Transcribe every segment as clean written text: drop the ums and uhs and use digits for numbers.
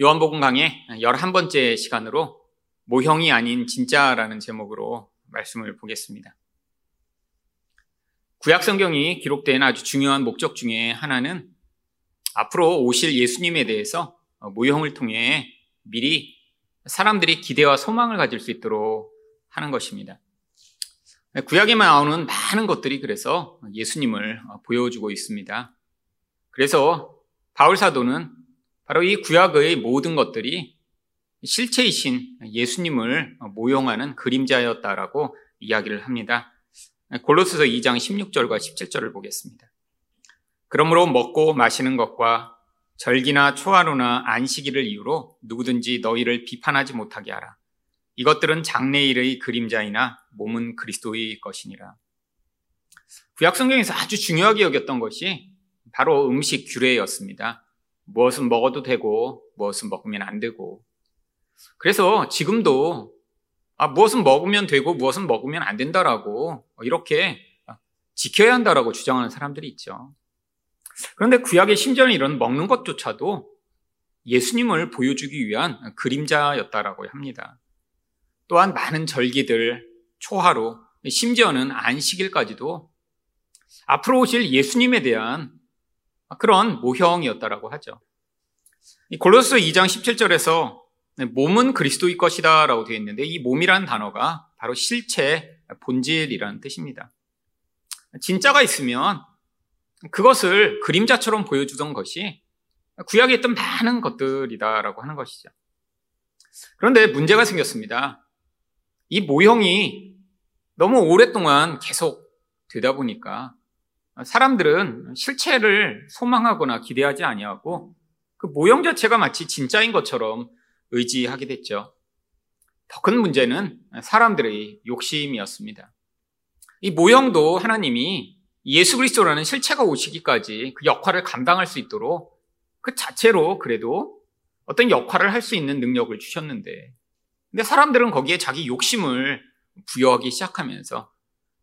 요한복음 강의 11번째 시간으로 모형이 아닌 진짜라는 제목으로 말씀을 보겠습니다. 구약성경이 기록된 아주 중요한 목적 중에 하나는 앞으로 오실 예수님에 대해서 모형을 통해 미리 사람들이 기대와 소망을 가질 수 있도록 하는 것입니다. 구약에만 나오는 많은 것들이 그래서 예수님을 보여주고 있습니다. 그래서 바울사도는 바로 이 구약의 모든 것들이 실체이신 예수님을 모형하는 그림자였다라고 이야기를 합니다. 골로새서 2장 16절과 17절을 보겠습니다. 그러므로 먹고 마시는 것과 절기나 초하루나 안식일을 이유로 누구든지 너희를 비판하지 못하게 하라. 이것들은 장래일의 그림자이나 몸은 그리스도의 것이니라. 구약 성경에서 아주 중요하게 여겼던 것이 바로 음식 규례였습니다. 무엇은 먹어도 되고 무엇은 먹으면 안 되고. 그래서 지금도 무엇은 먹으면 되고 무엇은 먹으면 안 된다라고 이렇게 지켜야 한다라고 주장하는 사람들이 있죠. 그런데 구약의 심지어는 이런 먹는 것조차도 예수님을 보여주기 위한 그림자였다라고 합니다. 또한 많은 절기들, 초하루, 심지어는 안식일까지도 앞으로 오실 예수님에 대한 그런 모형이었다라고 하죠. 골로새서 2장 17절에서 몸은 그리스도의 것이다 라고 되어 있는데, 이 몸이라는 단어가 바로 실체, 본질이라는 뜻입니다. 진짜가 있으면 그것을 그림자처럼 보여주던 것이 구약에 있던 많은 것들이다라고 하는 것이죠. 그런데 문제가 생겼습니다. 이 모형이 너무 오랫동안 계속 되다 보니까 사람들은 실체를 소망하거나 기대하지 아니하고 그 모형 자체가 마치 진짜인 것처럼 의지하게 됐죠. 더 큰 문제는 사람들의 욕심이었습니다. 이 모형도 하나님이 예수 그리스도라는 실체가 오시기까지 그 역할을 감당할 수 있도록 그 자체로 그래도 어떤 역할을 할 수 있는 능력을 주셨는데, 근데 사람들은 거기에 자기 욕심을 부여하기 시작하면서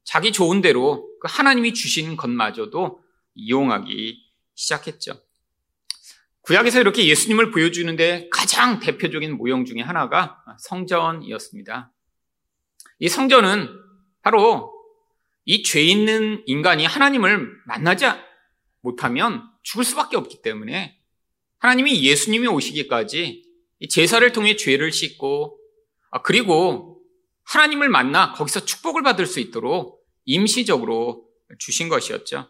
자기 좋은 대로 그 하나님이 주신 것마저도 이용하기 시작했죠. 구약에서 이렇게 예수님을 보여주는데 가장 대표적인 모형 중에 하나가 성전이었습니다. 이 성전은 바로 이 죄 있는 인간이 하나님을 만나지 못하면 죽을 수밖에 없기 때문에 하나님이 예수님이 오시기까지 제사를 통해 죄를 씻고, 그리고 하나님을 만나 거기서 축복을 받을 수 있도록 임시적으로 주신 것이었죠.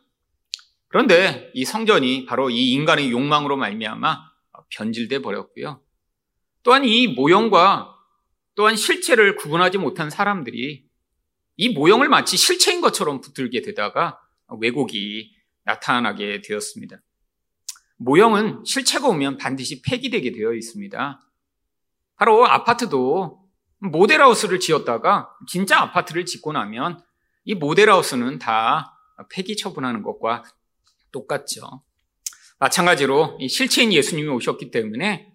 그런데 이 성전이 바로 이 인간의 욕망으로 말미암아 변질돼 버렸고요. 또한 이 모형과 또한 실체를 구분하지 못한 사람들이 이 모형을 마치 실체인 것처럼 붙들게 되다가 왜곡이 나타나게 되었습니다. 모형은 실체가 오면 반드시 폐기되게 되어 있습니다. 바로 아파트도 모델하우스를 지었다가 진짜 아파트를 짓고 나면 이 모델하우스는 다 폐기 처분하는 것과 똑같죠. 마찬가지로 실체인 예수님이 오셨기 때문에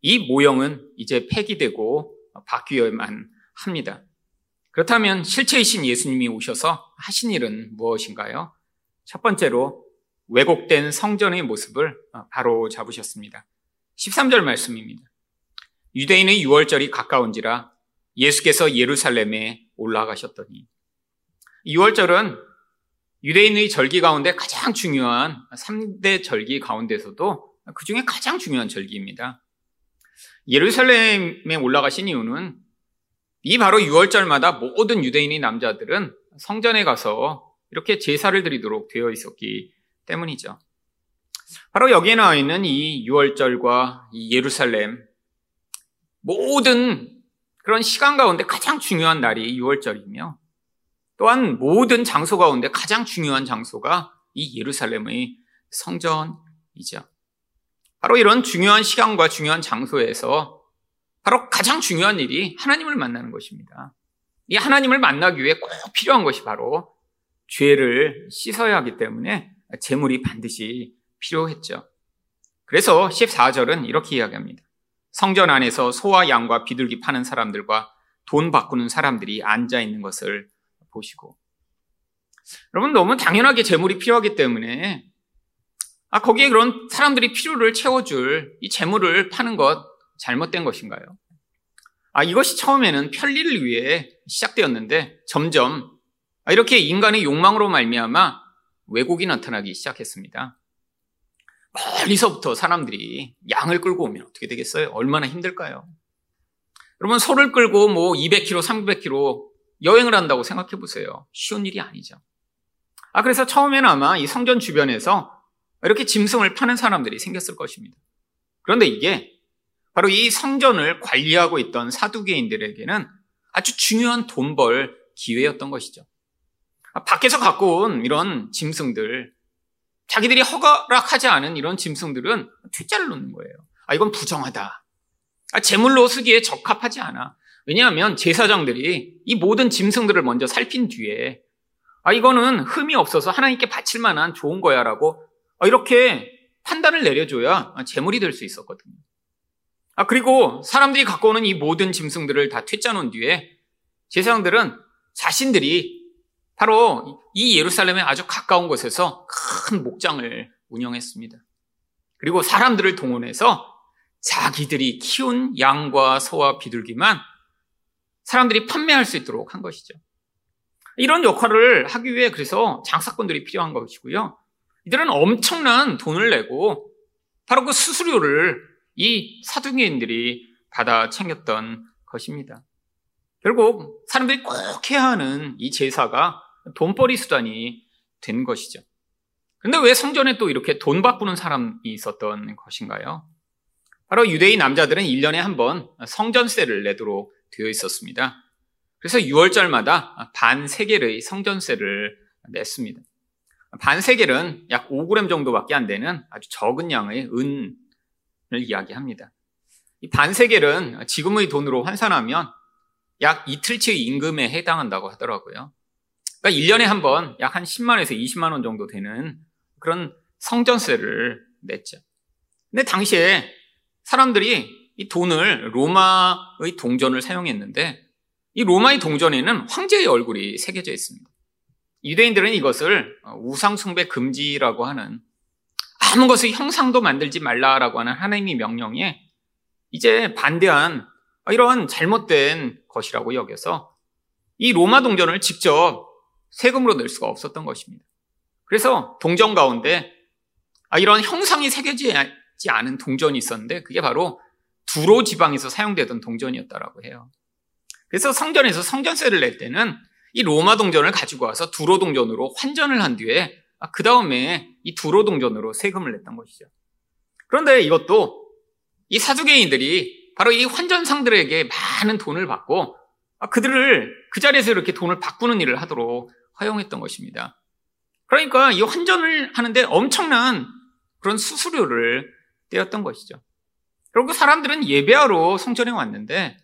이 모형은 이제 폐기되고 바뀌어야만 합니다. 그렇다면 실체이신 예수님이 오셔서 하신 일은 무엇인가요? 첫 번째로 왜곡된 성전의 모습을 바로 잡으셨습니다. 13절 말씀입니다. 유대인의 유월절이 가까운지라 예수께서 예루살렘에 올라가셨더니. 유월절은 유대인의 절기 가운데 가장 중요한 3대 절기 가운데서도 그 중에 가장 중요한 절기입니다. 예루살렘에 올라가신 이유는 이 바로 유월절마다 모든 유대인의 남자들은 성전에 가서 이렇게 제사를 드리도록 되어 있었기 때문이죠. 바로 여기에 나와 있는 이 유월절과 이 예루살렘, 모든 그런 시간 가운데 가장 중요한 날이 유월절이며, 또한 모든 장소 가운데 가장 중요한 장소가 이 예루살렘의 성전이죠. 바로 이런 중요한 시간과 중요한 장소에서 바로 가장 중요한 일이 하나님을 만나는 것입니다. 이 하나님을 만나기 위해 꼭 필요한 것이 바로 죄를 씻어야 하기 때문에 제물이 반드시 필요했죠. 그래서 14절은 이렇게 이야기합니다. 성전 안에서 소와 양과 비둘기 파는 사람들과 돈 바꾸는 사람들이 앉아 있는 것을 보시고. 여러분, 너무 당연하게 재물이 필요하기 때문에 거기에 그런 사람들이 필요를 채워줄 이 재물을 파는 것 잘못된 것인가요? 이것이 처음에는 편리를 위해 시작되었는데 점점 이렇게 인간의 욕망으로 말미암아 왜곡이 나타나기 시작했습니다. 멀리서부터 사람들이 양을 끌고 오면 어떻게 되겠어요? 얼마나 힘들까요? 여러분, 소를 끌고 200km, 300km 여행을 한다고 생각해 보세요. 쉬운 일이 아니죠. 그래서 처음에는 아마 이 성전 주변에서 이렇게 짐승을 파는 사람들이 생겼을 것입니다. 그런데 이게 바로 이 성전을 관리하고 있던 사두개인들에게는 아주 중요한 돈벌 기회였던 것이죠. 밖에서 갖고 온 이런 짐승들, 자기들이 허락하지 않은 이런 짐승들은 퇴짜를 놓는 거예요. 이건 부정하다. 재물로 쓰기에 적합하지 않아. 왜냐하면 제사장들이 이 모든 짐승들을 먼저 살핀 뒤에 이거는 흠이 없어서 하나님께 바칠 만한 좋은 거야 라고 이렇게 판단을 내려줘야 재물이 될 수 있었거든요. 그리고 사람들이 갖고 오는 이 모든 짐승들을 다 퇴짜 놓은 뒤에 제사장들은 자신들이 바로 이 예루살렘에 아주 가까운 곳에서 큰 목장을 운영했습니다. 그리고 사람들을 동원해서 자기들이 키운 양과 소와 비둘기만 사람들이 판매할 수 있도록 한 것이죠. 이런 역할을 하기 위해 그래서 장사꾼들이 필요한 것이고요. 이들은 엄청난 돈을 내고 바로 그 수수료를 이 사두개인들이 받아 챙겼던 것입니다. 결국 사람들이 꼭 해야 하는 이 제사가 돈벌이 수단이 된 것이죠. 그런데 왜 성전에 또 이렇게 돈 바꾸는 사람이 있었던 것인가요? 바로 유대인 남자들은 1년에 한 번 성전세를 내도록 되어 있었습니다. 그래서 6월절마다 반세겔의 성전세를 냈습니다. 반세겔은 약 5g 정도밖에 안 되는 아주 적은 양의 은을 이야기합니다. 이 반세겔은 지금의 돈으로 환산하면 약 이틀치의 임금에 해당한다고 하더라고요. 그러니까 1년에 한 번 약 한 10만원에서 20만 원 정도 되는 그런 성전세를 냈죠. 근데 당시에 사람들이 이 돈을 로마의 동전을 사용했는데 이 로마의 동전에는 황제의 얼굴이 새겨져 있습니다. 유대인들은 이것을 우상숭배 금지라고 하는, 아무 것의 형상도 만들지 말라라고 하는 하나님의 명령에 이제 반대한 이런 잘못된 것이라고 여겨서 이 로마 동전을 직접 세금으로 낼 수가 없었던 것입니다. 그래서 동전 가운데 이런 형상이 새겨지지 않은 동전이 있었는데 그게 바로 두로 지방에서 사용되던 동전이었다라고 해요. 그래서 성전에서 성전세를 낼 때는 이 로마 동전을 가지고 와서 두로 동전으로 환전을 한 뒤에 그 다음에 이 두로 동전으로 세금을 냈던 것이죠. 그런데 이것도 이 사두개인들이 바로 이 환전상들에게 많은 돈을 받고 그들을 그 자리에서 이렇게 돈을 바꾸는 일을 하도록 허용했던 것입니다. 그러니까 이 환전을 하는데 엄청난 그런 수수료를 떼었던 것이죠. 그리고 사람들은 예배하러 성전에 왔는데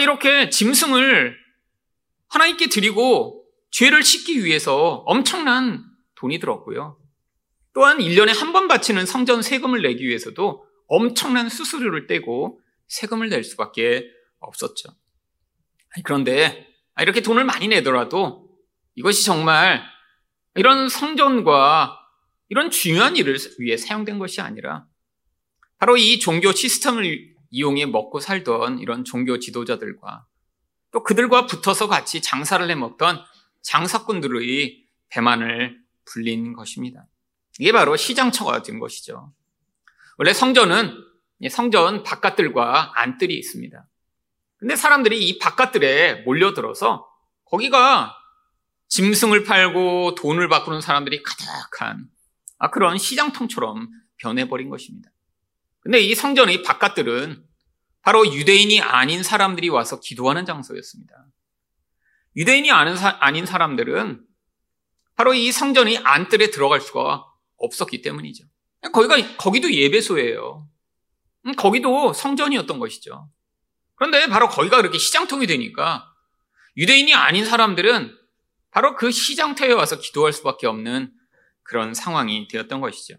이렇게 짐승을 하나님께 드리고 죄를 씻기 위해서 엄청난 돈이 들었고요. 또한 1년에 한 번 바치는 성전 세금을 내기 위해서도 엄청난 수수료를 떼고 세금을 낼 수밖에 없었죠. 그런데 이렇게 돈을 많이 내더라도 이것이 정말 이런 성전과 이런 중요한 일을 위해 사용된 것이 아니라 바로 이 종교 시스템을 이용해 먹고 살던 이런 종교 지도자들과 또 그들과 붙어서 같이 장사를 해먹던 장사꾼들의 배만을 불린 것입니다. 이게 바로 시장처가 된 것이죠. 원래 성전은 성전 바깥들과 안뜰이 있습니다. 근데 사람들이 이 바깥들에 몰려들어서 거기가 짐승을 팔고 돈을 바꾸는 사람들이 가득한 그런 시장통처럼 변해버린 것입니다. 근데 이 성전의 바깥들은 바로 유대인이 아닌 사람들이 와서 기도하는 장소였습니다. 유대인이 아닌 사람들은 바로 이 성전의 안뜰에 들어갈 수가 없었기 때문이죠. 거기도 예배소예요. 거기도 성전이었던 것이죠. 그런데 바로 거기가 그렇게 시장통이 되니까 유대인이 아닌 사람들은 바로 그 시장터에 와서 기도할 수밖에 없는 그런 상황이 되었던 것이죠.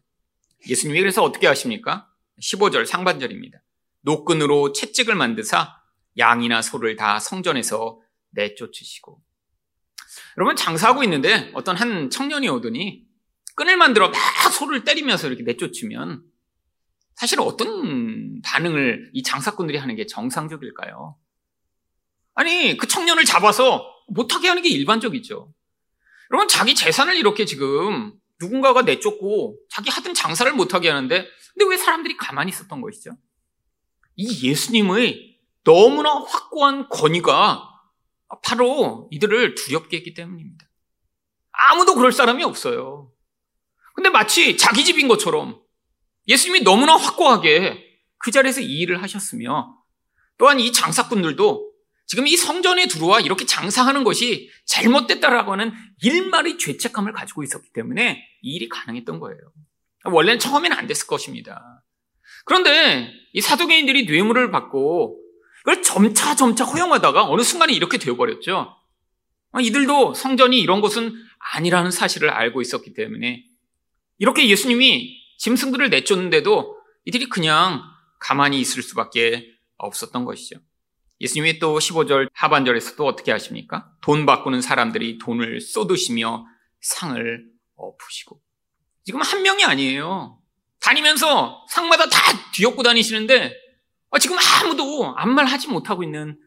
예수님이 그래서 어떻게 하십니까? 15절 상반절입니다. 노끈으로 채찍을 만드사 양이나 소를 다 성전에서 내쫓으시고. 여러분, 장사하고 있는데 어떤 한 청년이 오더니 끈을 만들어 막 소를 때리면서 이렇게 내쫓으면 사실 어떤 반응을 이 장사꾼들이 하는 게 정상적일까요? 아니, 그 청년을 잡아서 못하게 하는 게 일반적이죠. 여러분, 자기 재산을 이렇게 지금 누군가가 내쫓고 자기 하던 장사를 못하게 하는데, 근데 왜 사람들이 가만히 있었던 것이죠? 이 예수님의 너무나 확고한 권위가 바로 이들을 두렵게 했기 때문입니다. 아무도 그럴 사람이 없어요. 근데 마치 자기 집인 것처럼 예수님이 너무나 확고하게 그 자리에서 이 일을 하셨으며, 또한 이 장사꾼들도 지금 이 성전에 들어와 이렇게 장사하는 것이 잘못됐다라고 하는 일말의 죄책감을 가지고 있었기 때문에 이 일이 가능했던 거예요. 원래는 처음에는 안 됐을 것입니다. 그런데 이 사두개인들이 뇌물을 받고 그걸 점차 허용하다가 어느 순간에 이렇게 되어버렸죠. 이들도 성전이 이런 곳은 아니라는 사실을 알고 있었기 때문에 이렇게 예수님이 짐승들을 내쫓는데도 이들이 그냥 가만히 있을 수밖에 없었던 것이죠. 예수님이 또 15절 하반절에서도 어떻게 하십니까? 돈 바꾸는 사람들이 돈을 쏟으시며 상을 엎으시고. 지금 한 명이 아니에요. 다니면서 상마다 다 뒤엎고 다니시는데 지금 아무도 아무 말 하지 못하고 있는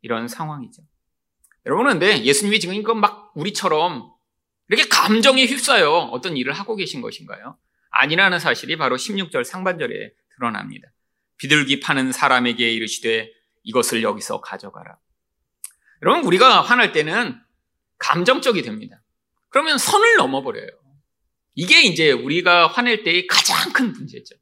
이런 상황이죠. 여러분, 근데 예수님이 지금 이건 막 우리처럼 이렇게 감정에 휩싸여 어떤 일을 하고 계신 것인가요? 아니라는 사실이 바로 16절 상반절에 드러납니다. 비둘기 파는 사람에게 이르시되 이것을 여기서 가져가라. 여러분, 우리가 화날 때는 감정적이 됩니다. 그러면 선을 넘어버려요. 이게 이제 우리가 화낼 때의 가장 큰 문제죠.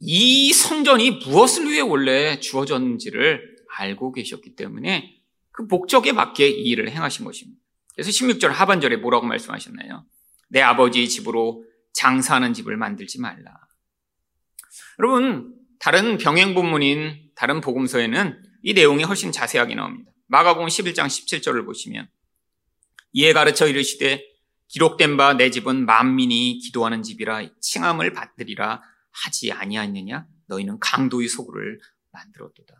이 성전이 무엇을 위해 원래 주어졌는지를 알고 계셨기 때문에 그 목적에 맞게 이 일을 행하신 것입니다. 그래서 16절 하반절에 뭐라고 말씀하셨나요? 내 아버지의 집으로 장사하는 집을 만들지 말라. 여러분, 다른 병행 본문인 다른 복음서에는 이 내용이 훨씬 자세하게 나옵니다. 마가복음 11장 17절을 보시면 이에 가르쳐 이르시되 기록된 바 내 집은 만민이 기도하는 집이라 칭함을 받으리라 하지 아니하느냐 너희는 강도의 소굴을 만들었도다.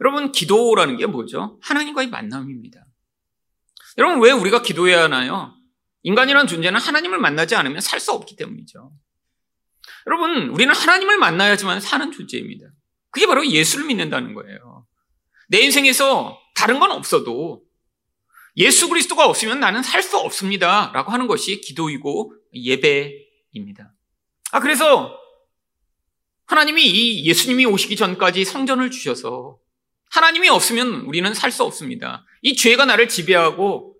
여러분, 기도라는 게 뭐죠? 하나님과의 만남입니다. 여러분, 왜 우리가 기도해야 하나요? 인간이라는 존재는 하나님을 만나지 않으면 살 수 없기 때문이죠. 여러분, 우리는 하나님을 만나야지만 사는 존재입니다. 그게 바로 예수를 믿는다는 거예요. 내 인생에서 다른 건 없어도 예수 그리스도가 없으면 나는 살 수 없습니다 라고 하는 것이 기도이고 예배입니다. 그래서 하나님이 이 예수님이 오시기 전까지 성전을 주셔서 하나님이 없으면 우리는 살 수 없습니다. 이 죄가 나를 지배하고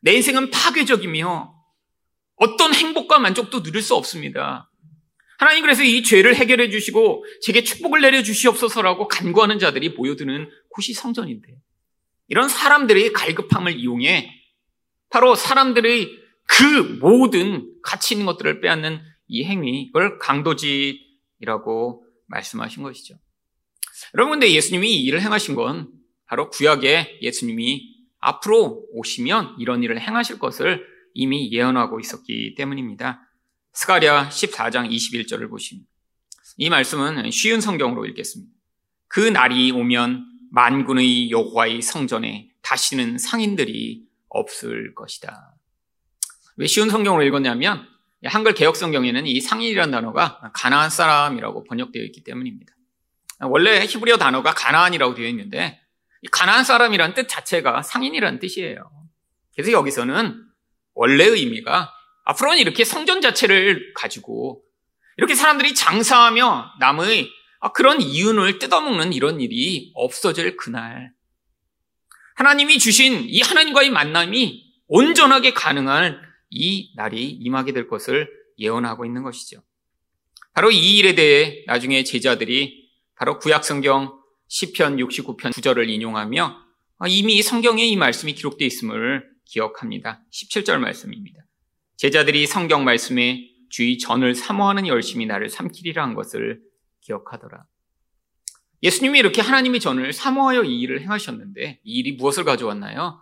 내 인생은 파괴적이며 어떤 행복과 만족도 누릴 수 없습니다. 하나님, 그래서 이 죄를 해결해 주시고 제게 축복을 내려 주시옵소서라고 간구하는 자들이 모여드는 곳이 성전인데, 이런 사람들의 갈급함을 이용해 바로 사람들의 그 모든 가치 있는 것들을 빼앗는 이 행위, 그걸 강도짓이라고 말씀하신 것이죠. 여러분, 근데 예수님이 이 일을 행하신 건 바로 구약에 예수님이 앞으로 오시면 이런 일을 행하실 것을 이미 예언하고 있었기 때문입니다. 스가리아 14장 21절을 보십니다. 이 말씀은 쉬운 성경으로 읽겠습니다. 그 날이 오면 만군의 여호와의 성전에 다시는 상인들이 없을 것이다. 왜 쉬운 성경으로 읽었냐면 한글 개역 성경에는 이 상인이라는 단어가 가나안 사람이라고 번역되어 있기 때문입니다. 원래 히브리어 단어가 가나안이라고 되어 있는데 이 가나안 사람이라는 뜻 자체가 상인이라는 뜻이에요. 그래서 여기서는 원래의 의미가 앞으로는 이렇게 성전 자체를 가지고 이렇게 사람들이 장사하며 남의 그런 이윤을 뜯어먹는 이런 일이 없어질 그날, 하나님이 주신 이 하나님과의 만남이 온전하게 가능한 이 날이 임하게 될 것을 예언하고 있는 것이죠. 바로 이 일에 대해 나중에 제자들이 바로 구약성경 시편 69편 9절을 인용하며 이미 성경에 이 말씀이 기록되어 있음을 기억합니다. 17절 말씀입니다. 제자들이 성경 말씀에 주의 전을 사모하는 열심히 나를 삼키리라 한 것을 기억하더라. 예수님이 이렇게 하나님의 전을 사모하여 이 일을 행하셨는데 이 일이 무엇을 가져왔나요?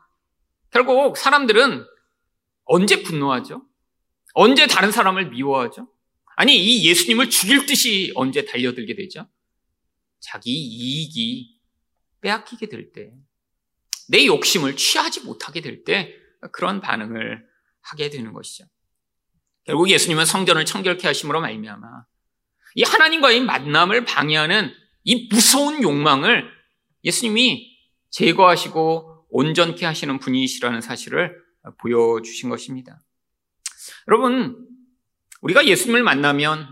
결국 사람들은 언제 분노하죠? 언제 다른 사람을 미워하죠? 아니, 이 예수님을 죽일 듯이 언제 달려들게 되죠? 자기 이익이 빼앗기게 될 때, 내 욕심을 취하지 못하게 될 때 그런 반응을 하게 되는 것이죠. 결국 예수님은 성전을 청결케 하심으로 말미암아 이 하나님과의 만남을 방해하는 이 무서운 욕망을 예수님이 제거하시고 온전케 하시는 분이시라는 사실을 보여주신 것입니다. 여러분, 우리가 예수님을 만나면,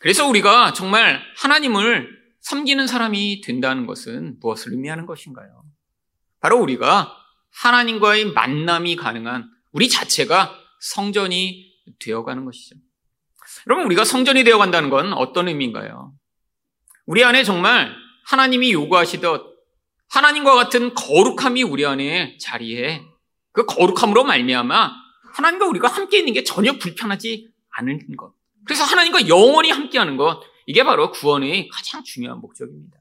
그래서 우리가 정말 하나님을 섬기는 사람이 된다는 것은 무엇을 의미하는 것인가요? 바로 우리가 하나님과의 만남이 가능한 우리 자체가 성전이 되어가는 것이죠. 여러분, 우리가 성전이 되어간다는 건 어떤 의미인가요? 우리 안에 정말 하나님이 요구하시듯 하나님과 같은 거룩함이 우리 안에 자리해 그 거룩함으로 말미암아 하나님과 우리가 함께 있는 게 전혀 불편하지 않은 것, 그래서 하나님과 영원히 함께하는 것, 이게 바로 구원의 가장 중요한 목적입니다.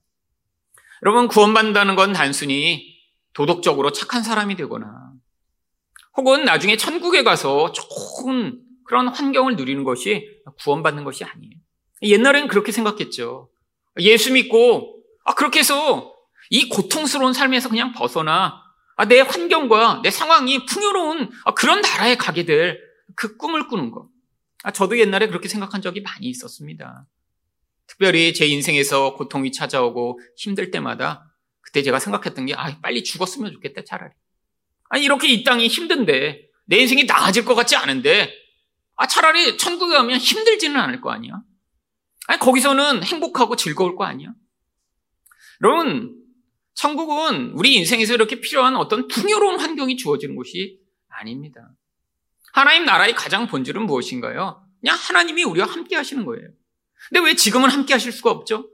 여러분, 구원받는다는 건 단순히 도덕적으로 착한 사람이 되거나 혹은 나중에 천국에 가서 좋은 그런 환경을 누리는 것이 구원받는 것이 아니에요. 옛날에는 그렇게 생각했죠. 예수 믿고 그렇게 해서 이 고통스러운 삶에서 그냥 벗어나 내 환경과 내 상황이 풍요로운 그런 나라에 가게 될 그 꿈을 꾸는 것. 저도 옛날에 그렇게 생각한 적이 많이 있었습니다. 특별히 제 인생에서 고통이 찾아오고 힘들 때마다 그때 제가 생각했던 게 빨리 죽었으면 좋겠다, 차라리. 이렇게 이 땅이 힘든데 내 인생이 나아질 것 같지 않은데 차라리 천국에 가면 힘들지는 않을 거 아니야? 거기서는 행복하고 즐거울 거 아니야? 여러분, 천국은 우리 인생에서 이렇게 필요한 어떤 풍요로운 환경이 주어지는 곳이 아닙니다. 하나님 나라의 가장 본질은 무엇인가요? 그냥 하나님이 우리와 함께 하시는 거예요. 근데 왜 지금은 함께 하실 수가 없죠?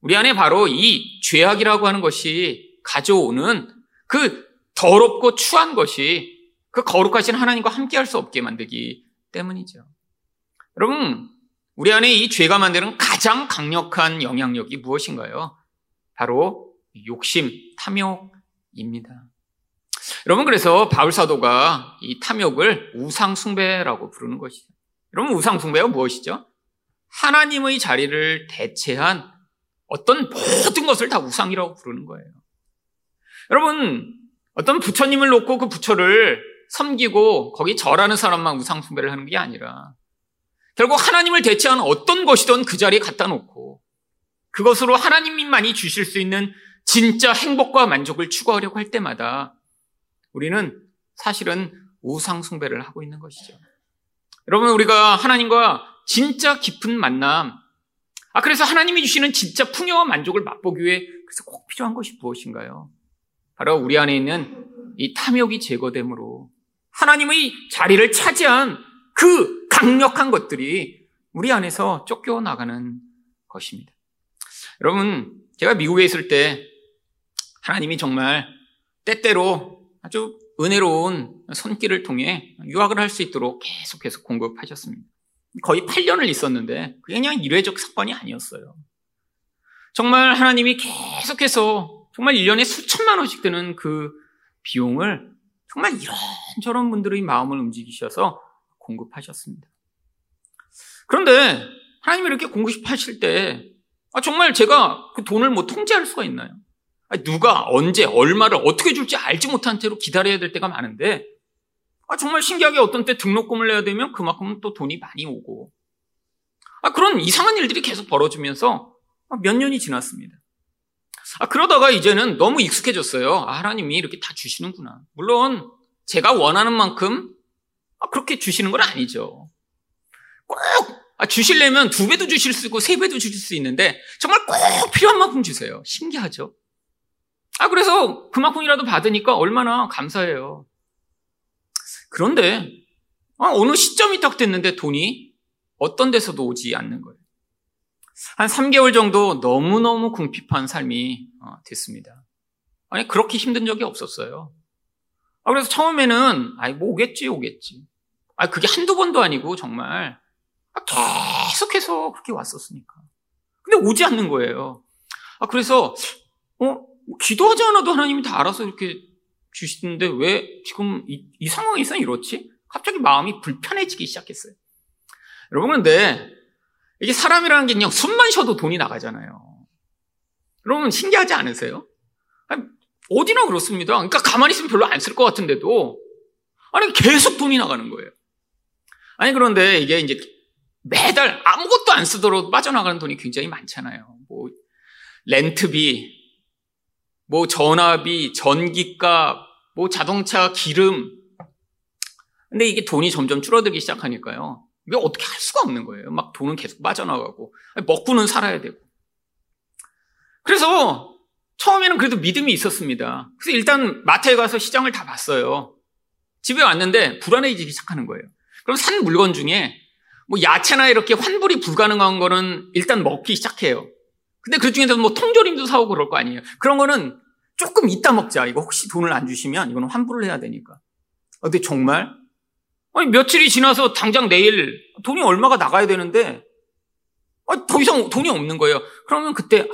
우리 안에 바로 이 죄악이라고 하는 것이 가져오는 그 더럽고 추한 것이 그 거룩하신 하나님과 함께 할 수 없게 만들기 때문이죠. 여러분, 우리 안에 이 죄가 만드는 가장 강력한 영향력이 무엇인가요? 바로 욕심, 탐욕입니다. 여러분, 그래서 바울사도가 이 탐욕을 우상숭배라고 부르는 것이죠. 여러분, 우상숭배가 무엇이죠? 하나님의 자리를 대체한 어떤 모든 것을 다 우상이라고 부르는 거예요. 여러분, 어떤 부처님을 놓고 그 부처를 섬기고 거기 절하는 사람만 우상숭배를 하는 게 아니라 결국 하나님을 대체하는 어떤 것이든 그 자리에 갖다 놓고 그것으로 하나님만이 주실 수 있는 진짜 행복과 만족을 추구하려고 할 때마다 우리는 사실은 우상숭배를 하고 있는 것이죠. 여러분, 우리가 하나님과 진짜 깊은 만남, 그래서 하나님이 주시는 진짜 풍요와 만족을 맛보기 위해 그래서 꼭 필요한 것이 무엇인가요? 바로 우리 안에 있는 이 탐욕이 제거됨으로 하나님의 자리를 차지한 그 강력한 것들이 우리 안에서 쫓겨나가는 것입니다. 여러분, 제가 미국에 있을 때 하나님이 정말 때때로 아주 은혜로운 손길을 통해 유학을 할 수 있도록 계속해서 공급하셨습니다. 거의 8년을 있었는데 그게 그냥 일회적 사건이 아니었어요. 정말 하나님이 계속해서 정말 1년에 수천만 원씩 드는 그 비용을 정말 이런저런 분들의 마음을 움직이셔서 공급하셨습니다. 그런데 하나님이 이렇게 공급하실 때 정말 제가 그 돈을 뭐 통제할 수가 있나요? 누가 언제 얼마를 어떻게 줄지 알지 못한 채로 기다려야 될 때가 많은데 정말 신기하게 어떤 때 등록금을 내야 되면 그만큼 또 돈이 많이 오고 그런 이상한 일들이 계속 벌어지면서 몇 년이 지났습니다. 그러다가 이제는 너무 익숙해졌어요. 하나님이 이렇게 다 주시는구나. 물론 제가 원하는 만큼 그렇게 주시는 건 아니죠. 꼭 주시려면 2배도 주실 수 있고 3배도 주실 수 있는데 정말 꼭 필요한 만큼 주세요. 신기하죠? 그래서 그만큼이라도 받으니까 얼마나 감사해요. 그런데 어느 시점이 딱 됐는데 돈이 어떤 데서도 오지 않는 거예요. 한 3개월 정도 너무너무 궁핍한 삶이 됐습니다. 그렇게 힘든 적이 없었어요. 그래서 처음에는 뭐 오겠지. 그게 한두 번도 아니고 정말 계속해서 그렇게 왔었으니까. 근데 오지 않는 거예요. 그래서 기도하지 않아도 하나님이 다 알아서 이렇게 주시는데 왜 지금 이 상황에서는 이렇지? 갑자기 마음이 불편해지기 시작했어요. 여러분, 근데 이게 사람이라는 게 그냥 숨만 쉬어도 돈이 나가잖아요. 여러분, 신기하지 않으세요? 어디나 그렇습니다. 그러니까 가만히 있으면 별로 안 쓸 것 같은데도 계속 돈이 나가는 거예요. 아니, 그런데 이게 이제 매달 아무것도 안 쓰도록 빠져나가는 돈이 굉장히 많잖아요. 뭐, 렌트비, 뭐, 전화비, 전기값, 뭐, 자동차, 기름. 근데 이게 돈이 점점 줄어들기 시작하니까요. 이게 어떻게 할 수가 없는 거예요. 막 돈은 계속 빠져나가고, 먹고는 살아야 되고. 그래서 처음에는 그래도 믿음이 있었습니다. 그래서 일단 마트에 가서 시장을 다 봤어요. 집에 왔는데 불안해지기 시작하는 거예요. 그럼 산 물건 중에 뭐 야채나 이렇게 환불이 불가능한 거는 일단 먹기 시작해요. 근데 그 중에서 뭐 통조림도 사오고 그럴 거 아니에요. 그런 거는 조금 이따 먹자. 이거 혹시 돈을 안 주시면 이건 환불을 해야 되니까. 근데 정말 아니 며칠이 지나서 당장 내일 돈이 얼마가 나가야 되는데 더 이상 돈이 없는 거예요. 그러면 그때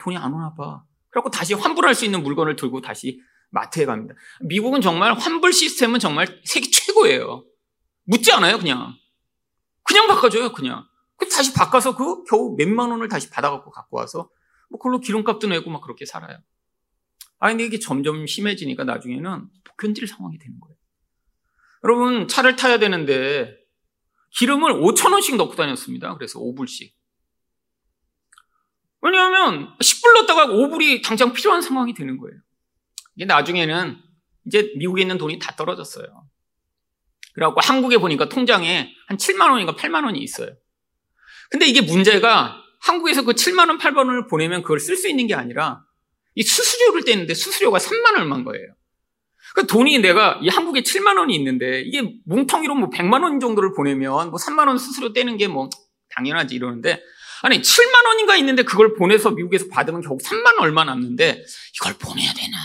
돈이 안 오나 봐. 그래갖고 다시 환불할 수 있는 물건을 들고 다시 마트에 갑니다. 미국은 정말 환불 시스템은 정말 세계 최고예요. 묻지 않아요, 그냥. 그냥 바꿔줘요, 그냥. 다시 바꿔서 그 겨우 몇만 원을 다시 받아갖고 갖고 와서 뭐 그걸로 기름값도 내고 막 그렇게 살아요. 아니, 근데 이게 점점 심해지니까 나중에는 못 견딜 상황이 되는 거예요. 여러분, 차를 타야 되는데 기름을 5,000원씩 넣고 다녔습니다. 그래서 5불씩. 왜냐하면 10불 넣었다가 5불이 당장 필요한 상황이 되는 거예요. 이게 나중에는 이제 미국에 있는 돈이 다 떨어졌어요. 그래갖고 한국에 보니까 통장에 한 7만 원인가 8만 원이 있어요. 근데 이게 문제가 한국에서 그 7만 원, 8만 원을 보내면 그걸 쓸 수 있는 게 아니라 이 수수료를 떼는데 수수료가 3만 얼마인 거예요. 그러니까 돈이 내가 이 한국에 7만 원이 있는데 이게 뭉텅이로 뭐 100만 원 정도를 보내면 뭐 3만 원 수수료 떼는 게 뭐 당연하지 이러는데 아니 7만 원인가 있는데 그걸 보내서 미국에서 받으면 결국 3만 얼마 남는데 이걸 보내야 되나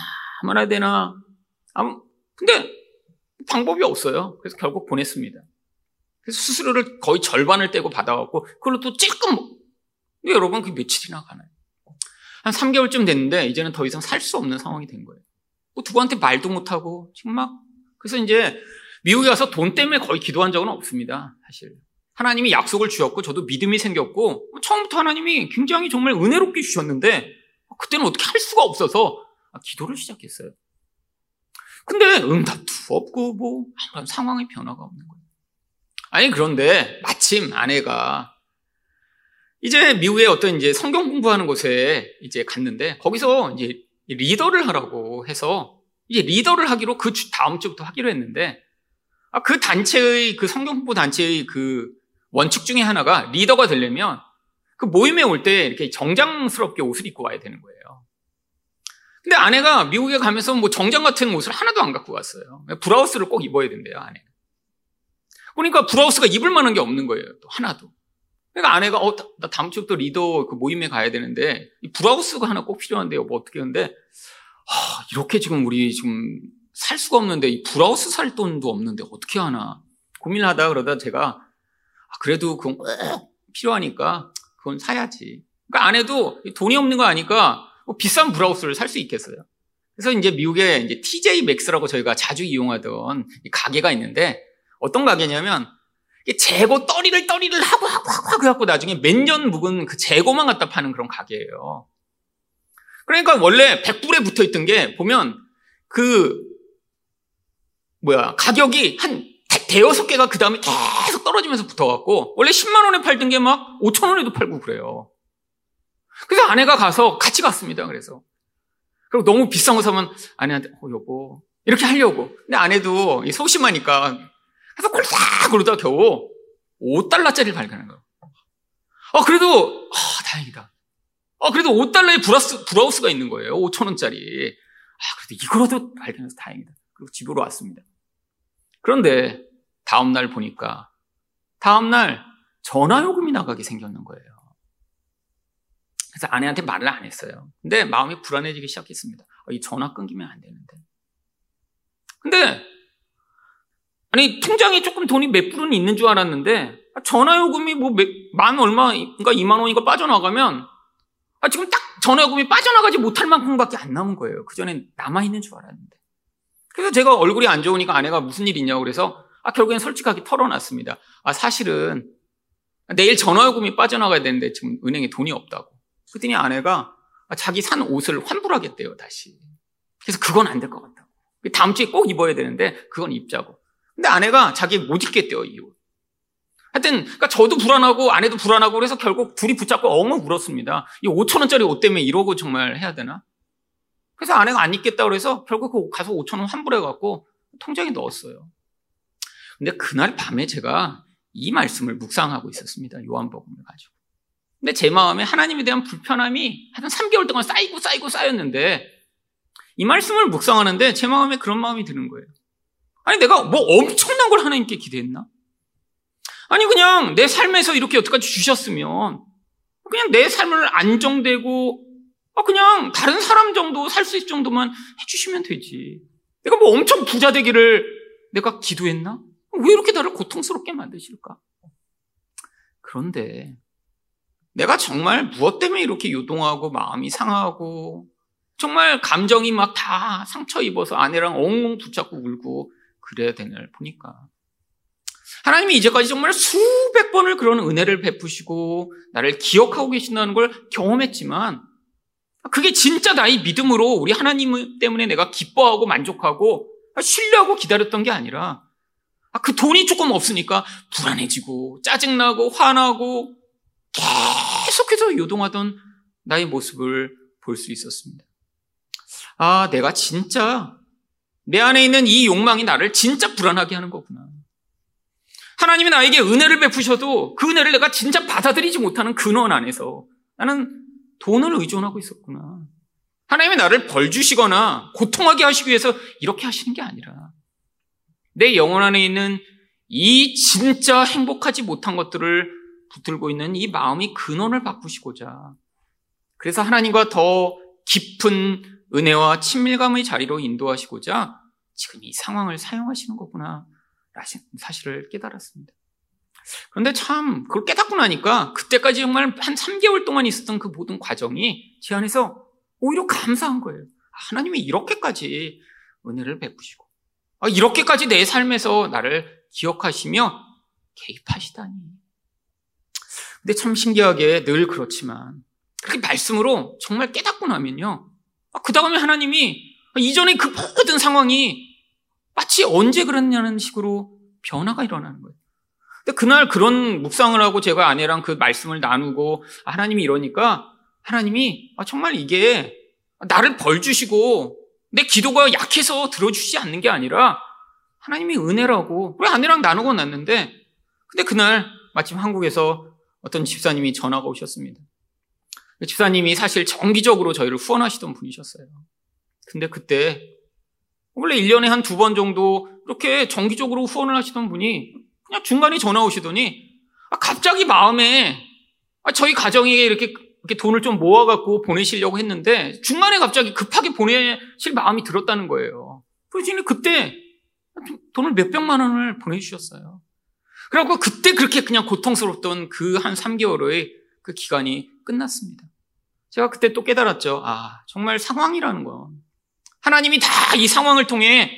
말아야 되나 근데 방법이 없어요. 그래서 결국 보냈습니다. 그래서 수수료를 거의 절반을 떼고 받아갖고 그걸로 또 찔끔 근데 여러분 그게 며칠이나 가나요? 한 3개월쯤 됐는데 이제는 더 이상 살 수 없는 상황이 된 거예요. 뭐 누구한테 말도 못하고 지금 막 그래서 이제 미국에 가서 돈 때문에 거의 기도한 적은 없습니다. 사실 하나님이 약속을 주셨고 저도 믿음이 생겼고 처음부터 하나님이 굉장히 정말 은혜롭게 주셨는데 그때는 어떻게 할 수가 없어서 기도를 시작했어요. 근데 응답도 없고 뭐 아무런 상황의 변화가 없는 거예요. 아니 그런데 마침 아내가 이제 미국의 어떤 이제 성경 공부하는 곳에 이제 갔는데 거기서 이제 리더를 하라고 해서 이제 리더를 하기로 그 다음 주부터 하기로 했는데 그 단체의 그 성경 공부 단체의 그 원칙 중에 하나가 리더가 되려면 그 모임에 올 때 이렇게 정장스럽게 옷을 입고 와야 되는 거예요. 근데 아내가 미국에 가면서 뭐 정장 같은 옷을 하나도 안 갖고 갔어요. 브라우스를 꼭 입어야 된대요, 아내. 그러니까 브라우스가 입을 만한 게 없는 거예요, 또 하나도. 그러니까 아내가 나 다음 주부터 리더 그 모임에 가야 되는데 이 브라우스가 하나 꼭 필요한데요, 뭐 어떻게 하는데 이렇게 지금 우리 지금 살 수가 없는데 이 브라우스 살 돈도 없는데 어떻게 하나 고민하다 그러다 제가 그래도 그건 꼭 필요하니까 그건 사야지. 그러니까 아내도 돈이 없는 거 아니까 뭐 비싼 브라우스를 살 수 있겠어요. 그래서 이제 미국에 이제 TJ 맥스라고 저희가 자주 이용하던 이 가게가 있는데 어떤 가게냐면 재고 떠리를 하고 해갖고 나중에 몇 년 묵은 그 재고만 갖다 파는 그런 가게예요. 그러니까 원래 100불에 붙어있던 게 보면 가격이 한 대여섯 개가 그 다음에 계속 떨어지면서 붙어갖고, 원래 10만 원에 팔던 게 막 5천 원에도 팔고 그래요. 그래서 아내가 가서 같이 갔습니다, 그래서. 그리고 너무 비싼 거 사면 아내한테, 여보. 이렇게 하려고. 근데 아내도 소심하니까. 그래서 그러다 겨우 $5짜리를 발견한 거예요. 그래도, 다행이다. 그래도 $5에 브라우스가 있는 거예요. 5천 원짜리. 그래도 이거라도 발견해서 다행이다. 그리고 집으로 왔습니다. 그런데 다음날 보니까 다음날 전화요금이 나가게 생겼는 거예요. 그래서 아내한테 말을 안 했어요. 근데 마음이 불안해지기 시작했습니다. 이 전화 끊기면 안 되는데. 근데 아니 통장에 조금 돈이 몇 불은 있는 줄 알았는데 전화요금이 뭐 만 얼마인가 2만 원인가 빠져나가면 지금 딱 전화요금이 빠져나가지 못할 만큼밖에 안 남은 거예요. 그전엔 남아있는 줄 알았는데. 그래서 제가 얼굴이 안 좋으니까 아내가 무슨 일이 있냐고 그래서 결국엔 솔직하게 털어놨습니다. 사실은 내일 전화요금이 빠져나가야 되는데 지금 은행에 돈이 없다고. 그랬더니 아내가 자기 산 옷을 환불하겠대요, 다시. 그래서 그건 안 될 것 같다고. 다음 주에 꼭 입어야 되는데 그건 입자고. 근데 아내가 자기 못 입겠대요, 이 옷. 하여튼 그러니까 저도 불안하고 아내도 불안하고 그래서 결국 둘이 붙잡고 엉엉 울었습니다. 이 5,000원짜리 옷 때문에 이러고 정말 해야 되나? 그래서 아내가 안 입겠다고 그래서 결국 그 가서 5,000원 환불해갖고 통장에 넣었어요. 근데 그날 밤에 제가 이 말씀을 묵상하고 있었습니다. 요한복음을 가지고. 근데 제 마음에 하나님에 대한 불편함이 한 3개월 동안 쌓이고 쌓였는데 이 말씀을 묵상하는데 제 마음에 그런 마음이 드는 거예요. 아니 내가 뭐 엄청난 걸 하나님께 기대했나? 아니 그냥 내 삶에서 이렇게 여태까지 주셨으면 그냥 내 삶을 안정되고 그냥 다른 사람 정도 살 수 있을 정도만 해주시면 되지. 내가 뭐 엄청 부자 되기를 내가 기도했나? 왜 이렇게 나를 고통스럽게 만드실까? 그런데 내가 정말 무엇 때문에 이렇게 요동하고 마음이 상하고 정말 감정이 막 다 상처 입어서 아내랑 엉엉 붙잡고 울고 그래야 되냐를 보니까 하나님이 이제까지 정말 수백 번을 그런 은혜를 베푸시고 나를 기억하고 계신다는 걸 경험했지만 그게 진짜 나의 믿음으로 우리 하나님 때문에 내가 기뻐하고 만족하고 신뢰하고 기다렸던 게 아니라 그 돈이 조금 없으니까 불안해지고 짜증나고 화나고 계속해서 요동하던 나의 모습을 볼 수 있었습니다. 아, 내가 진짜 내 안에 있는 이 욕망이 나를 진짜 불안하게 하는 거구나. 하나님이 나에게 은혜를 베푸셔도 그 은혜를 내가 진짜 받아들이지 못하는 근원 안에서 나는 돈을 의존하고 있었구나. 하나님이 나를 벌 주시거나 고통하게 하시기 위해서 이렇게 하시는 게 아니라 내 영혼 안에 있는 이 진짜 행복하지 못한 것들을 붙들고 있는 이 마음이 근원을 바꾸시고자 그래서 하나님과 더 깊은 은혜와 친밀감의 자리로 인도하시고자 지금 이 상황을 사용하시는 거구나 사실을 깨달았습니다. 그런데 참 그걸 깨닫고 나니까 그때까지 정말 한 3개월 동안 있었던 그 모든 과정이 제 안에서 오히려 감사한 거예요. 하나님이 이렇게까지 은혜를 베푸시고 이렇게까지 내 삶에서 나를 기억하시며 개입하시다니. 근데 참 신기하게 늘 그렇지만 그렇게 말씀으로 정말 깨닫고 나면요 그 다음에 하나님이 이전의 그 모든 상황이 마치 언제 그랬냐는 식으로 변화가 일어나는 거예요. 근데 그날 그런 묵상을 하고 제가 아내랑 그 말씀을 나누고 하나님이 이러니까 하나님이 정말 이게 나를 벌 주시고 내 기도가 약해서 들어주시지 않는 게 아니라 하나님이 은혜라고 우리 아내랑 나누고 났는데 근데 그날 마침 한국에서 어떤 집사님이 전화가 오셨습니다. 집사님이 사실 정기적으로 저희를 후원하시던 분이셨어요. 근데 그때 원래 1년에 한 2번 정도 이렇게 정기적으로 후원을 하시던 분이 그냥 중간에 전화 오시더니 갑자기 마음에 저희 가정에 이렇게 돈을 좀 모아갖고 보내시려고 했는데 중간에 갑자기 급하게 보내실 마음이 들었다는 거예요. 그래서 그때 돈을 몇백만 원을 보내주셨어요. 그래갖고 그때 그렇게 그냥 고통스럽던 그 한 3개월의 그 기간이 끝났습니다. 제가 그때 또 깨달았죠. 정말 상황이라는 거. 하나님이 다 이 상황을 통해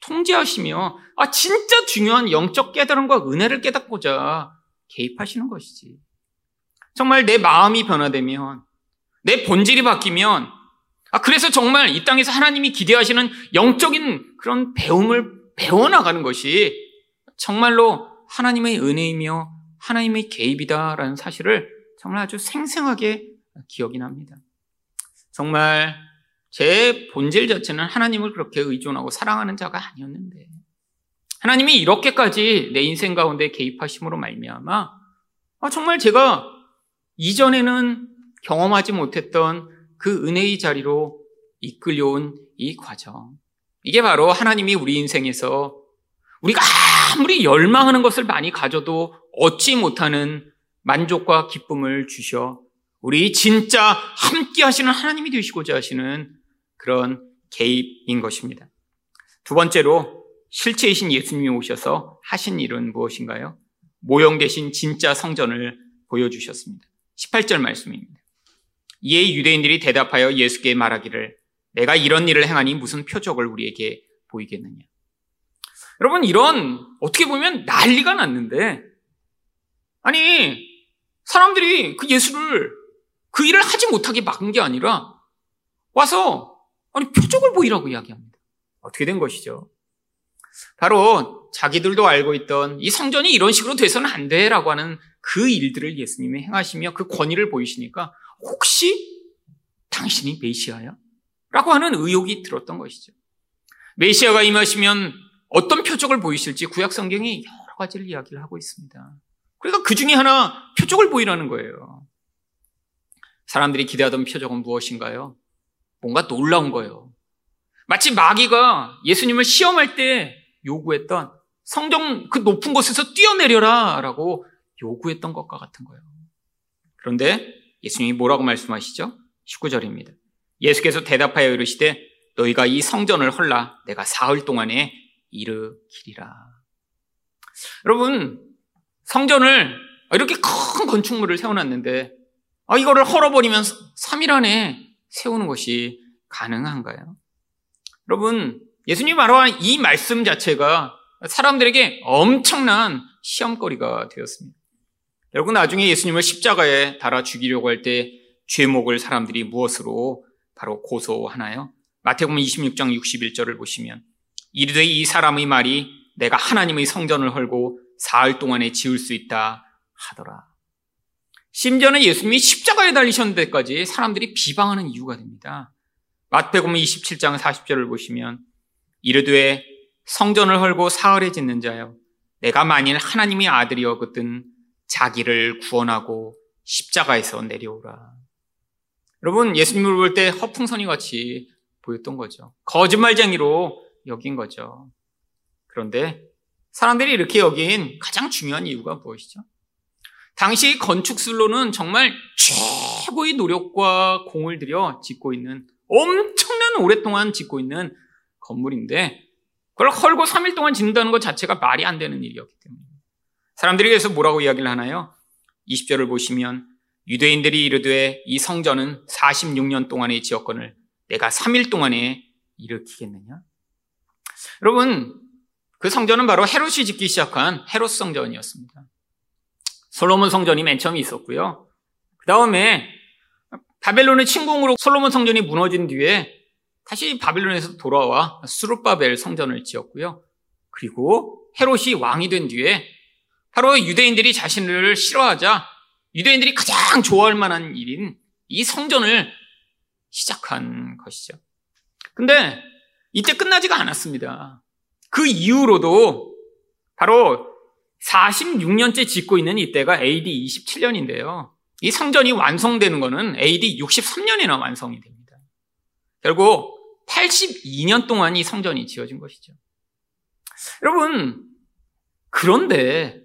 통제하시며 진짜 중요한 영적 깨달음과 은혜를 깨닫고자 개입하시는 것이지. 정말 내 마음이 변화되면 내 본질이 바뀌면 그래서 정말 이 땅에서 하나님이 기대하시는 영적인 그런 배움을 배워나가는 것이 정말로 하나님의 은혜이며 하나님의 개입이다라는 사실을 정말 아주 생생하게 기억이 납니다. 정말 제 본질 자체는 하나님을 그렇게 의존하고 사랑하는 자가 아니었는데 하나님이 이렇게까지 내 인생 가운데 개입하심으로 말미암아 정말 제가 이전에는 경험하지 못했던 그 은혜의 자리로 이끌려온 이 과정, 이게 바로 하나님이 우리 인생에서 우리가 아무리 열망하는 것을 많이 가져도 얻지 못하는 만족과 기쁨을 주셔 우리 진짜 함께 하시는 하나님이 되시고자 하시는 그런 개입인 것입니다. 두 번째로 실체이신 예수님이 오셔서 하신 일은 무엇인가요? 모형 대신 진짜 성전을 보여주셨습니다. 18절 말씀입니다. 이에 유대인들이 대답하여 예수께 말하기를 내가 이런 일을 행하니 무슨 표적을 우리에게 보이겠느냐. 여러분 이런 어떻게 보면 난리가 났는데 아니 사람들이 그 예수를 그 일을 하지 못하게 막은 게 아니라 와서 표적을 보이라고 이야기합니다. 어떻게 된 것이죠? 바로 자기들도 알고 있던 이 성전이 이런 식으로 돼서는 안 돼라고 하는 그 일들을 예수님이 행하시며 그 권위를 보이시니까 혹시 당신이 메시아야? 라고 하는 의혹이 들었던 것이죠. 메시아가 임하시면 어떤 표적을 보이실지 구약 성경이 여러 가지를 이야기를 하고 있습니다. 그러니까 그 중에 하나 표적을 보이라는 거예요. 사람들이 기대하던 표적은 무엇인가요? 뭔가 놀라운 거예요. 마치 마귀가 예수님을 시험할 때 요구했던 성전 그 높은 곳에서 뛰어내려라 라고 요구했던 것과 같은 거예요. 그런데 예수님이 뭐라고 말씀하시죠? 19절입니다. 예수께서 대답하여 이르시되 너희가 이 성전을 헐라 내가 사흘 동안에 일으키리라. 여러분, 성전을 이렇게 큰 건축물을 세워놨는데 이거를 헐어버리면 3일 안에 세우는 것이 가능한가요? 여러분, 예수님 말한 이 말씀 자체가 사람들에게 엄청난 시험거리가 되었습니다. 결국 나중에 예수님을 십자가에 달아 죽이려고 할 때 죄목을 사람들이 무엇으로 바로 고소하나요? 마태복음 26장 61절을 보시면 이르되 이 사람의 말이 내가 하나님의 성전을 헐고 사흘 동안에 지을 수 있다 하더라. 심지어는 예수님이 십자가에 달리셨는데까지 사람들이 비방하는 이유가 됩니다. 마태복음 27장 40절을 보시면 이르되 성전을 헐고 사흘에 짓는 자여 내가 만일 하나님의 아들이었거든 자기를 구원하고 십자가에서 내려오라. 여러분, 예수님을 볼 때 허풍선이 같이 보였던 거죠. 거짓말쟁이로 여긴 거죠. 그런데 사람들이 이렇게 여긴 가장 중요한 이유가 무엇이죠? 당시 건축술로는 정말 최고의 노력과 공을 들여 짓고 있는 엄청난 오랫동안 짓고 있는 건물인데 그걸 헐고 3일 동안 짓는다는 것 자체가 말이 안 되는 일이었기 때문입니다. 사람들이 그래서 뭐라고 이야기를 하나요? 20절을 보시면 유대인들이 이르되 이 성전은 46년 동안의 지었건을 내가 3일 동안에 일으키겠느냐? 여러분, 그 성전은 바로 헤롯이 짓기 시작한 헤롯 성전이었습니다. 솔로몬 성전이 맨 처음에 있었고요. 그 다음에 바벨론의 침공으로 솔로몬 성전이 무너진 뒤에 다시 바빌론에서 돌아와 스룹바벨 성전을 지었고요. 그리고 헤롯이 왕이 된 뒤에 바로 유대인들이 자신을 싫어하자 유대인들이 가장 좋아할 만한 일인 이 성전을 시작한 것이죠. 근데 이때 끝나지가 않았습니다. 그 이후로도 바로 46년째 짓고 있는 이때가 AD 27년인데요. 이 성전이 완성되는 거는 AD 63년이나 완성이 됩니다. 결국 82년 동안 이 성전이 지어진 것이죠. 여러분, 그런데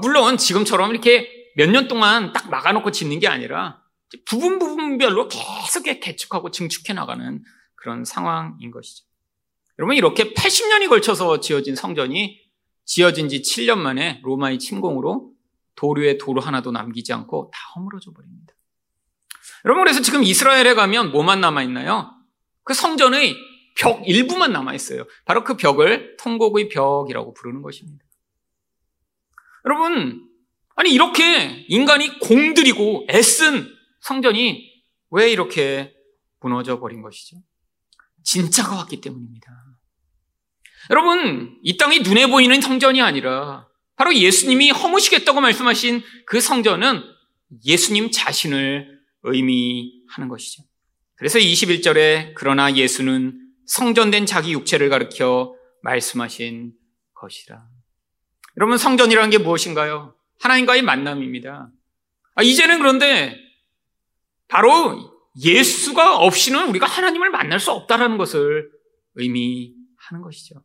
물론 지금처럼 이렇게 몇 년 동안 딱 막아놓고 짓는 게 아니라 부분 부분별로 계속 개축하고 증축해 나가는 그런 상황인 것이죠. 여러분, 이렇게 80년이 걸쳐서 지어진 성전이 지어진 지 7년 만에 로마의 침공으로 도로에 도로 하나도 남기지 않고 다 허물어져 버립니다. 여러분, 그래서 지금 이스라엘에 가면 뭐만 남아있나요? 그 성전의 벽 일부만 남아있어요. 바로 그 벽을 통곡의 벽이라고 부르는 것입니다. 여러분, 아니 이렇게 인간이 공들이고 애쓴 성전이 왜 이렇게 무너져 버린 것이죠? 진짜가 왔기 때문입니다. 여러분, 이 땅이 눈에 보이는 성전이 아니라 바로 예수님이 허무시겠다고 말씀하신 그 성전은 예수님 자신을 의미하는 것이죠. 그래서 21절에 그러나 예수는 성전된 자기 육체를 가리켜 말씀하신 것이라. 여러분, 성전이라는 게 무엇인가요? 하나님과의 만남입니다. 이제는 그런데 바로 예수가 없이는 우리가 하나님을 만날 수 없다라는 것을 의미하는 것이죠.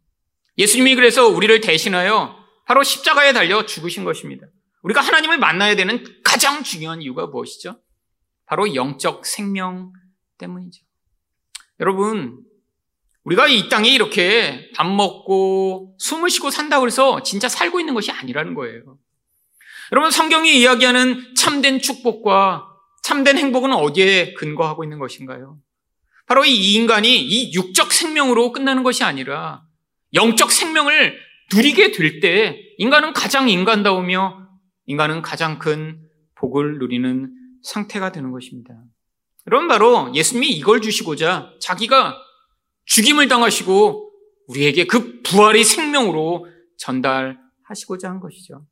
예수님이 그래서 우리를 대신하여 바로 십자가에 달려 죽으신 것입니다. 우리가 하나님을 만나야 되는 가장 중요한 이유가 무엇이죠? 바로 영적 생명 때문이죠. 여러분, 우리가 이 땅에 이렇게 밥 먹고 숨을 쉬고 산다고 해서 진짜 살고 있는 것이 아니라는 거예요. 여러분, 성경이 이야기하는 참된 축복과 참된 행복은 어디에 근거하고 있는 것인가요? 바로 이 인간이 이 육적 생명으로 끝나는 것이 아니라 영적 생명을 누리게 될 때 인간은 가장 인간다우며 인간은 가장 큰 복을 누리는 상태가 되는 것입니다. 그럼 바로 예수님이 이걸 주시고자 자기가 죽임을 당하시고 우리에게 그 부활의 생명으로 전달하시고자 한 것이죠.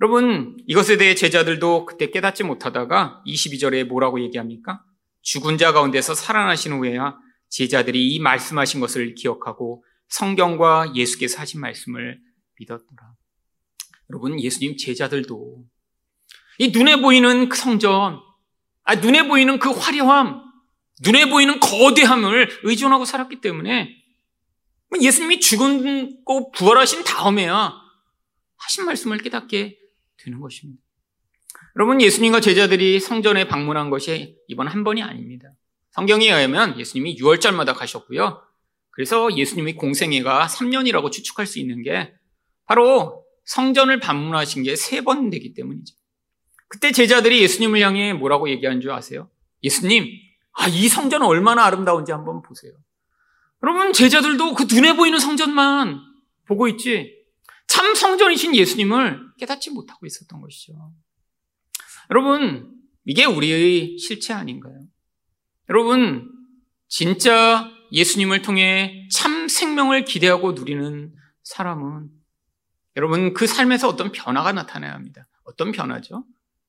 여러분, 이것에 대해 제자들도 그때 깨닫지 못하다가 22절에 뭐라고 얘기합니까? 죽은 자 가운데서 살아나신 후에야 제자들이 이 말씀하신 것을 기억하고 성경과 예수께서 하신 말씀을 믿었더라. 여러분, 예수님 제자들도 이 눈에 보이는 그 성전, 눈에 보이는 그 화려함, 눈에 보이는 거대함을 의존하고 살았기 때문에 예수님이 죽고 부활하신 다음에야 하신 말씀을 깨닫게 되는 것입니다. 여러분, 예수님과 제자들이 성전에 방문한 것이 이번 한 번이 아닙니다. 성경에 의하면 예수님이 6월절마다 가셨고요. 그래서 예수님의 공생애가 3년이라고 추측할 수 있는 게 바로 성전을 방문하신 게 3번 되기 때문이죠. 그때 제자들이 예수님을 향해 뭐라고 얘기한 줄 아세요? 예수님, 이 성전은 얼마나 아름다운지 한번 보세요. 여러분, 제자들도 그 눈에 보이는 성전만 보고 있지 참 성전이신 예수님을 깨닫지 못하고 있었던 것이죠. 여러분, 이게 우리의 실체 아닌가요? 여러분, 진짜 예수님을 통해 참 생명을 기대하고 누리는 사람은 여러분, 그 삶에서 어떤 변화가 나타나야 합니다. 어떤 변화죠?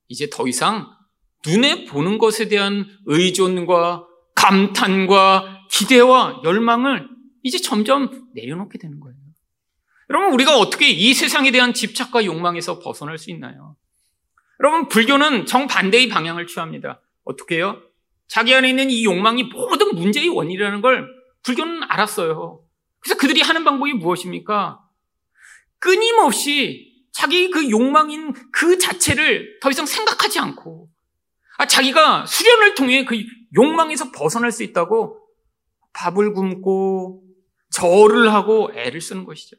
이제 더 이상 눈에 보는 것에 대한 의존과 감탄과 기대와 열망을 이제 점점 내려놓게 되는 거예요. 여러분, 우리가 어떻게 이 세상에 대한 집착과 욕망에서 벗어날 수 있나요? 여러분, 불교는 정반대의 방향을 취합니다. 어떻게 해요? 자기 안에 있는 이 욕망이 모든 문제의 원인이라는 걸 불교는 알았어요. 그래서 그들이 하는 방법이 무엇입니까? 끊임없이 자기 그 욕망인 그 자체를 더 이상 생각하지 않고 자기가 수련을 통해 그 욕망에서 벗어날 수 있다고 밥을 굶고 절을 하고 애를 쓰는 것이죠.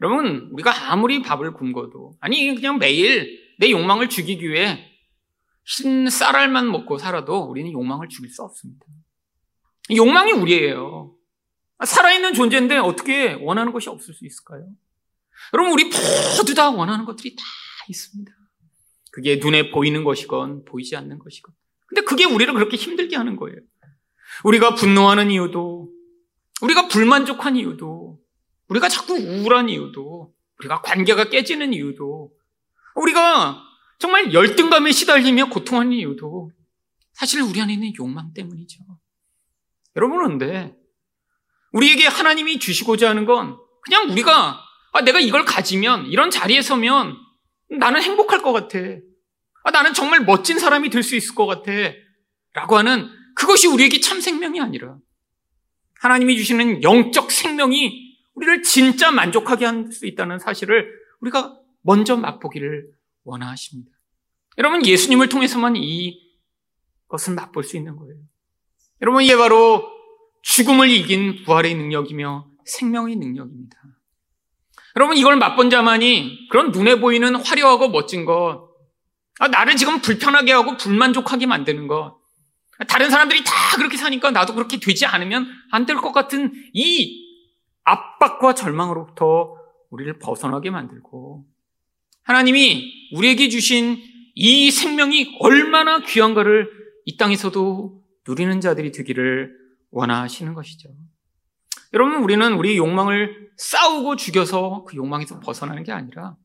여러분, 우리가 아무리 밥을 굶어도 그냥 매일 내 욕망을 죽이기 위해 흰 쌀알만 먹고 살아도 우리는 욕망을 죽일 수 없습니다. 욕망이 우리예요. 살아있는 존재인데 어떻게 원하는 것이 없을 수 있을까요? 여러분, 우리 모두 다 원하는 것들이 다 있습니다. 그게 눈에 보이는 것이건 보이지 않는 것이건. 근데 그게 우리를 그렇게 힘들게 하는 거예요. 우리가 분노하는 이유도, 우리가 불만족한 이유도, 우리가 자꾸 우울한 이유도, 우리가 관계가 깨지는 이유도, 우리가 정말 열등감에 시달리며 고통하는 이유도 사실 우리 안에 있는 욕망 때문이죠. 여러분, 그런데 우리에게 하나님이 주시고자 하는 건 그냥 우리가 내가 이걸 가지면 이런 자리에 서면 나는 행복할 것 같아, 나는 정말 멋진 사람이 될 수 있을 것 같아 라고 하는 그것이 우리에게 참 생명이 아니라 하나님이 주시는 영적 생명이 우리를 진짜 만족하게 할 수 있다는 사실을 우리가 먼저 맛보기를 원하십니다. 여러분, 예수님을 통해서만 이것을 맛볼 수 있는 거예요. 여러분, 이게 바로 죽음을 이긴 부활의 능력이며 생명의 능력입니다. 여러분, 이걸 맛본 자만이 그런 눈에 보이는 화려하고 멋진 것, 나를 지금 불편하게 하고 불만족하게 만드는 것, 다른 사람들이 다 그렇게 사니까 나도 그렇게 되지 않으면 안 될 것 같은 이 압박과 절망으로부터 우리를 벗어나게 만들고 하나님이 우리에게 주신 이 생명이 얼마나 귀한가를 이 땅에서도 누리는 자들이 되기를 원하시는 것이죠. 여러분, 우리는 우리 욕망을 싸우고 죽여서 그 욕망에서 벗어나는 게 아니라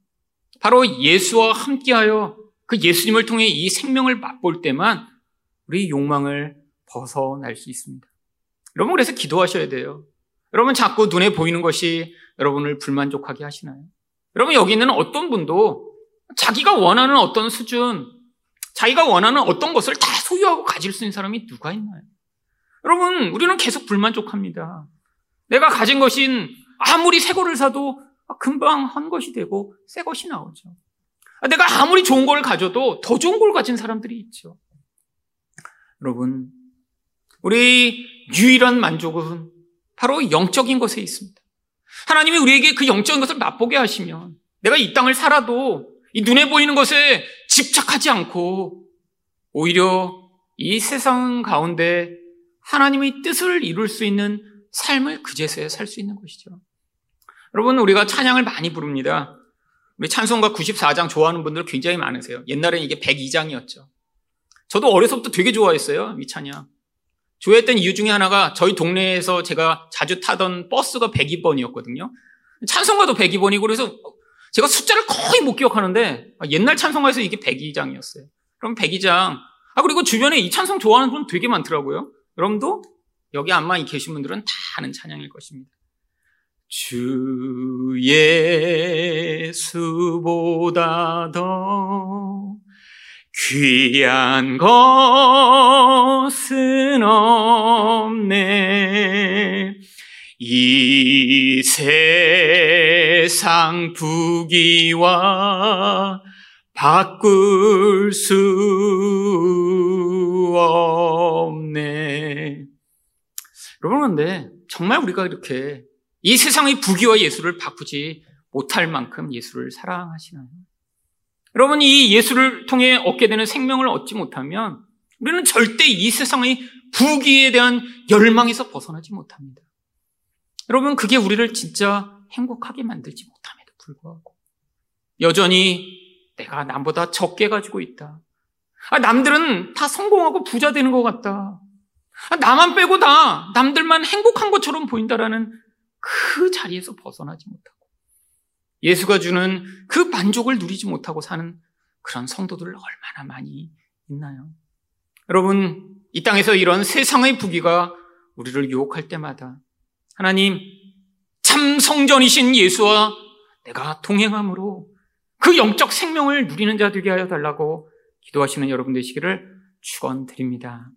바로 예수와 함께하여 그 예수님을 통해 이 생명을 맛볼 때만 우리 욕망을 벗어날 수 있습니다. 여러분, 그래서 기도하셔야 돼요. 여러분, 자꾸 눈에 보이는 것이 여러분을 불만족하게 하시나요? 여러분, 여기 있는 어떤 분도 자기가 원하는 어떤 수준, 자기가 원하는 어떤 것을 다 소유하고 가질 수 있는 사람이 누가 있나요? 여러분, 우리는 계속 불만족합니다. 내가 가진 것인 아무리 새 거를 사도 금방 한 것이 되고 새 것이 나오죠. 내가 아무리 좋은 걸 가져도 더 좋은 걸 가진 사람들이 있죠. 여러분, 우리 유일한 만족은 바로 영적인 것에 있습니다. 하나님이 우리에게 그 영적인 것을 맛보게 하시면 내가 이 땅을 살아도 이 눈에 보이는 것에 집착하지 않고 오히려 이 세상 가운데 하나님의 뜻을 이룰 수 있는 삶을 그제서야 살 수 있는 것이죠. 여러분, 우리가 찬양을 많이 부릅니다. 우리 찬송가 94장 좋아하는 분들 굉장히 많으세요. 옛날에는 이게 102장이었죠. 저도 어려서부터 되게 좋아했어요, 이 찬양. 좋아했던 이유 중에 하나가 저희 동네에서 제가 자주 타던 버스가 102번이었거든요. 찬송가도 102번이고 그래서 제가 숫자를 거의 못 기억하는데 옛날 찬송가에서 이게 102장이었어요. 그럼 102장. 아 그리고 주변에 이 찬송 좋아하는 분 되게 많더라고요. 여러분도 여기 안만 계신 분들은 다 아는 찬양일 것입니다. 주 예수보다 더 귀한 것은 없네. 이 세상 부귀와 바꿀 수 없네. 여러분, 근데 정말 우리가 이렇게 이 세상의 부귀와 예수를 바꾸지 못할 만큼 예수를 사랑하시나요? 여러분, 이 예수를 통해 얻게 되는 생명을 얻지 못하면 우리는 절대 이 세상의 부귀에 대한 열망에서 벗어나지 못합니다. 여러분, 그게 우리를 진짜 행복하게 만들지 못함에도 불구하고 여전히 내가 남보다 적게 가지고 있다. 아, 남들은 다 성공하고 부자 되는 것 같다. 아, 나만 빼고 다 남들만 행복한 것처럼 보인다라는 그 자리에서 벗어나지 못하고 예수가 주는 그 만족을 누리지 못하고 사는 그런 성도들 얼마나 많이 있나요? 여러분, 이 땅에서 이런 세상의 부귀가 우리를 유혹할 때마다 하나님, 참 성전이신 예수와 내가 동행함으로 그 영적 생명을 누리는 자 되게 하여 달라고 기도하시는 여러분 되시기를 축원드립니다.